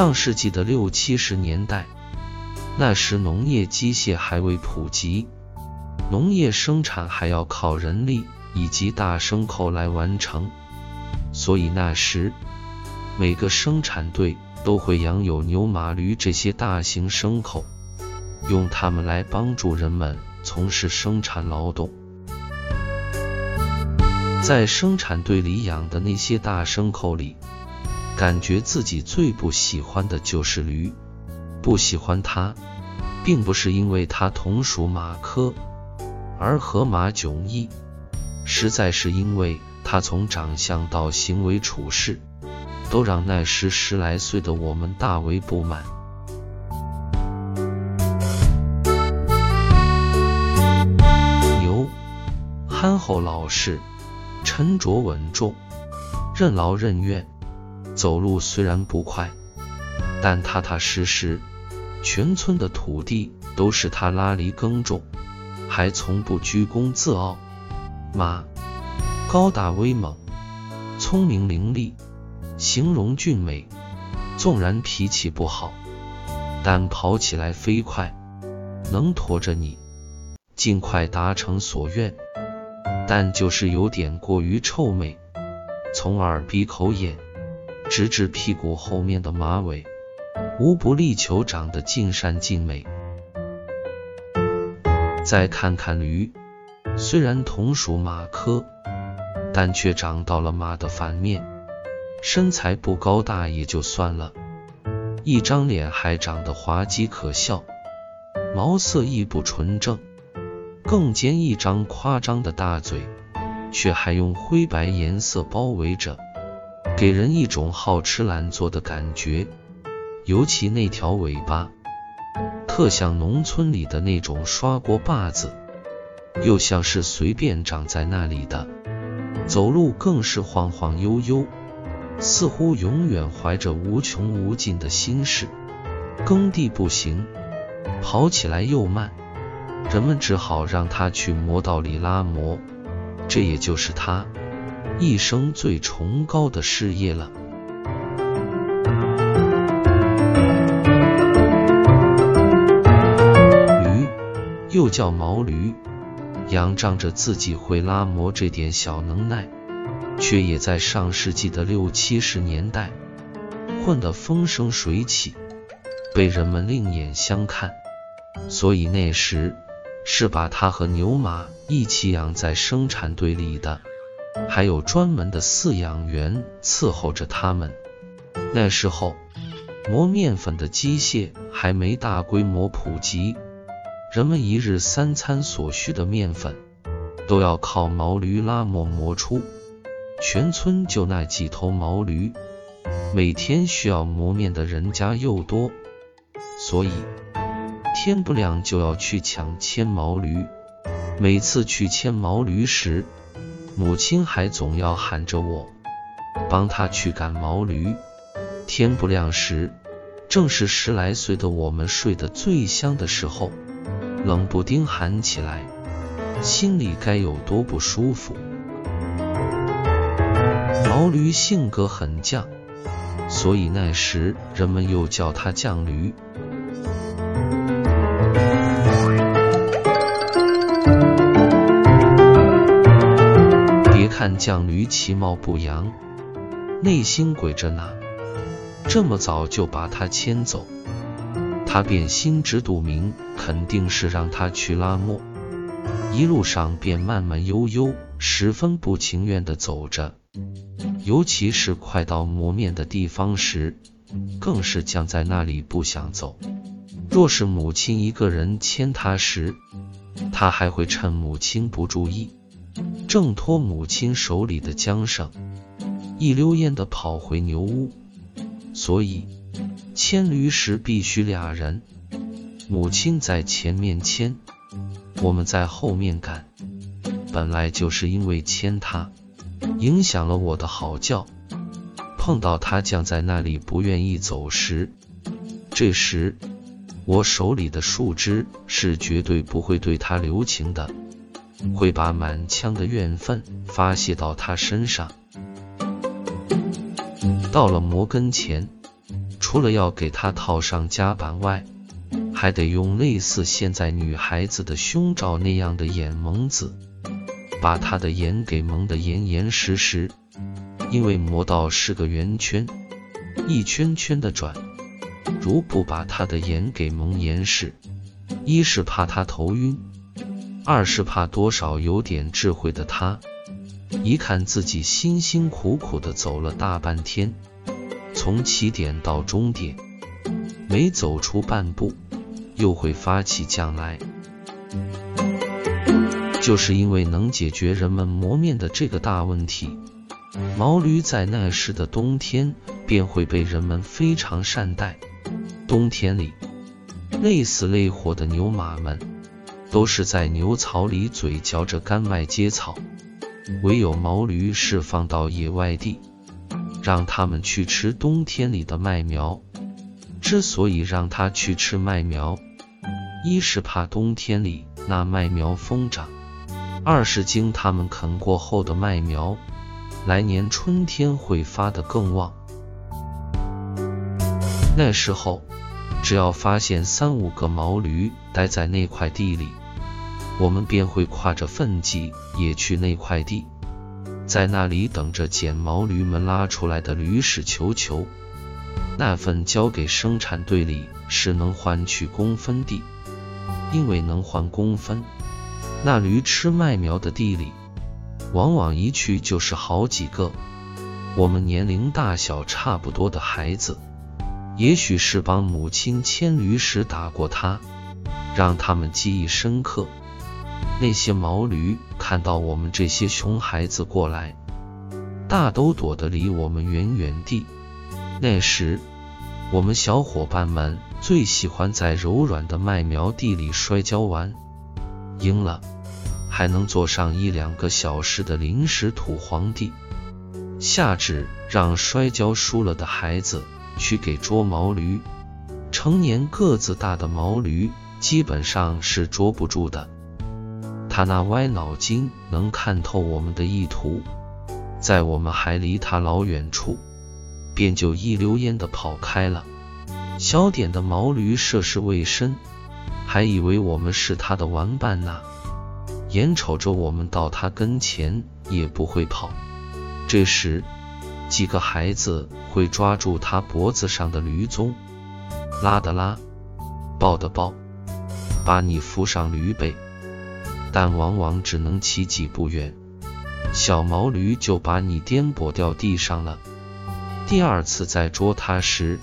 上世纪的60、70年代，那时农业机械还未普及，农业生产还要靠人力以及大牲口来完成，所以那时每个生产队都会养有牛、马、驴这些大型牲口，用它们来帮助人们从事生产劳动。在生产队里养的那些大牲口里，感觉自己最不喜欢的就是驴。不喜欢它，并不是因为它同属马科，而和马迥异，实在是因为它从长相到行为处事，都让那时10来岁的我们大为不满。牛，憨厚老实，沉着稳重，任劳任怨，走路虽然不快，但踏踏实实，全村的土地都是他拉犁耕种，还从不居功自傲。马，高大威猛，聪明伶俐，形容俊美，纵然脾气不好，但跑起来飞快，能驮着你尽快达成所愿，但就是有点过于臭美，从耳鼻口眼直至屁股后面的马尾，无不力求长得尽善尽美。再看看驴，虽然同属马科，但却长到了马的反面，身材不高大也就算了，一张脸还长得滑稽可笑，毛色亦不纯正，更兼一张夸张的大嘴，却还用灰白颜色包围着，给人一种好吃懒做的感觉。尤其那条尾巴，特像农村里的那种刷锅把子，又像是随便长在那里的，走路更是晃晃悠悠，似乎永远怀着无穷无尽的心事。耕地不行，跑起来又慢，人们只好让他去磨道里拉磨，这也就是他一生最崇高的事业了。驴，又叫毛驴，仰仗着自己会拉磨这点小能耐，却也在上世纪的60、70年代混得风生水起，被人们另眼相看，所以那时是把它和牛马一起养在生产队里的，还有专门的饲养员伺候着它们。那时候磨面粉的机械还没大规模普及，人们一日3餐所需的面粉都要靠毛驴拉磨磨出，全村就那几头毛驴，每天需要磨面的人家又多，所以天不亮就要去抢牵毛驴。每次去牵毛驴时，母亲还总要喊着我帮她去赶毛驴。天不亮时，正是10来岁的我们睡得最香的时候，冷不丁喊起来，心里该有多不舒服。毛驴性格很犟，所以那时人们又叫它犟驴。看犟驴其貌不扬，内心鬼着呢，这么早就把他牵走，他便心知肚明，肯定是让他去拉磨。一路上便慢慢悠悠，十分不情愿地走着，尤其是快到磨面的地方时，更是僵在那里不想走。若是母亲一个人牵他时，他还会趁母亲不注意，挣脱母亲手里的缰绳，一溜烟地跑回牛屋。所以牵驴时必须俩人，母亲在前面牵，我们在后面赶。本来就是因为牵他影响了我的好觉，碰到他僵在那里不愿意走时，这时我手里的树枝是绝对不会对他留情的，会把满腔的怨愤发泄到他身上。到了磨跟前，除了要给她套上夹板外，还得用类似现在女孩子的胸罩那样的眼蒙子，把她的眼给蒙得严严实实。因为魔道是个圆圈，一圈圈的转，如不把她的眼给蒙严实，一是怕她头晕，二是怕多少有点智慧的她，一看自己辛辛苦苦的走了大半天，从起点到终点，每走出半步，又会发起犟来。就是因为能解决人们磨面的这个大问题，毛驴在那时的冬天便会被人们非常善待。冬天里，累死累活的牛马们，都是在牛槽里嘴嚼着干麦秸草，唯有毛驴是放到野外地，让他们去吃冬天里的麦苗。之所以让他去吃麦苗，一是怕冬天里那麦苗疯长，二是经他们啃过后的麦苗，来年春天会发得更旺。那时候，只要发现3-5个毛驴待在那块地里，我们便会挎着粪箕也去那块地，在那里等着捡毛驴们拉出来的驴屎球球，那份交给生产队里是能换取公分地，因为能换公分，那驴吃麦苗的地里往往一去就是好几个我们年龄大小差不多的孩子，也许是帮母亲牵驴时打过他，让他们记忆深刻。那些毛驴看到我们这些熊孩子过来，大都躲得离我们远远地。那时我们小伙伴们最喜欢在柔软的麦苗地里摔跤玩，赢了还能坐上1-2个小时的临时土皇帝，下旨让摔跤输了的孩子去给捉毛驴。成年个子大的毛驴基本上是捉不住的，他那歪脑筋能看透我们的意图，在我们还离他老远处，便就一溜烟的跑开了。小点的毛驴涉世未深，还以为我们是他的玩伴呢，眼瞅着我们到他跟前也不会跑。这时几个孩子会抓住他脖子上的驴鬃，拉的拉，抱的抱，把你扶上驴背，但往往只能骑几步远，小毛驴就把你颠簸掉地上了。第二次再捉他时，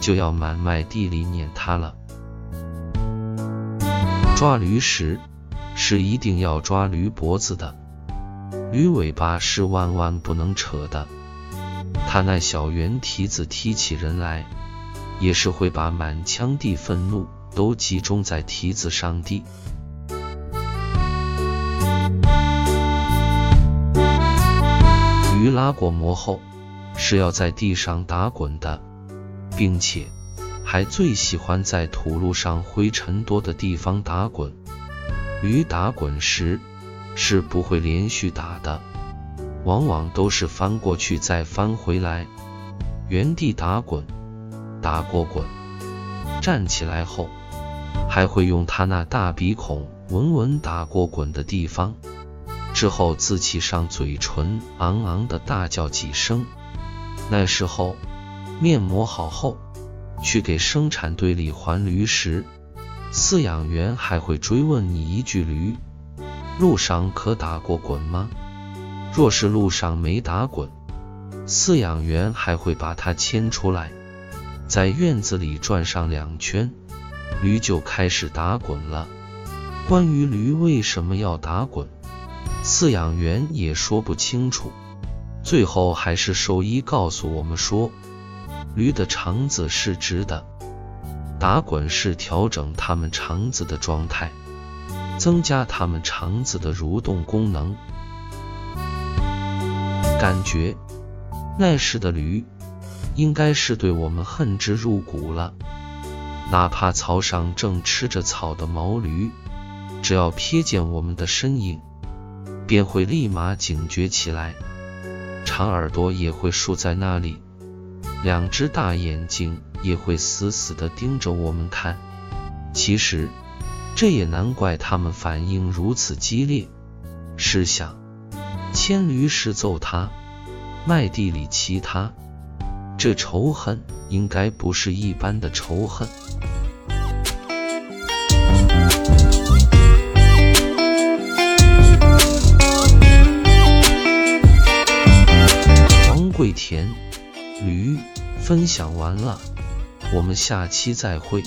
就要满麦地里撵他了。抓驴时是一定要抓驴脖子的，驴尾巴是万万不能扯的，他那小圆蹄子踢起人来，也是会把满腔地愤怒都集中在蹄子上地。驴拉过磨后是要在地上打滚的，并且还最喜欢在土路上灰尘多的地方打滚。驴打滚时是不会连续打的，往往都是翻过去再翻回来，原地打滚，打过滚，站起来后还会用他那大鼻孔闻闻打过滚的地方，之后自己上嘴唇昂昂的大叫几声。那时候面磨好后去给生产队里还驴时，饲养员还会追问你一句，驴路上可打过滚吗？若是路上没打滚，饲养员还会把它牵出来，在院子里转上2圈，驴就开始打滚了。关于驴为什么要打滚，饲养员也说不清楚，最后还是兽医告诉我们说，驴的肠子是直的，打滚是调整它们肠子的状态，增加它们肠子的蠕动功能。感觉那时的驴应该是对我们恨之入骨了，哪怕槽上正吃着草的毛驴，只要瞥见我们的身影，便会立马警觉起来，长耳朵也会竖在那里，2只大眼睛也会死死地盯着我们看。其实，这也难怪他们反应如此激烈。试想，千驴是揍他，麦地里骑他，这仇恨应该不是一般的仇恨。王贵田驴分享完了，我们下期再会。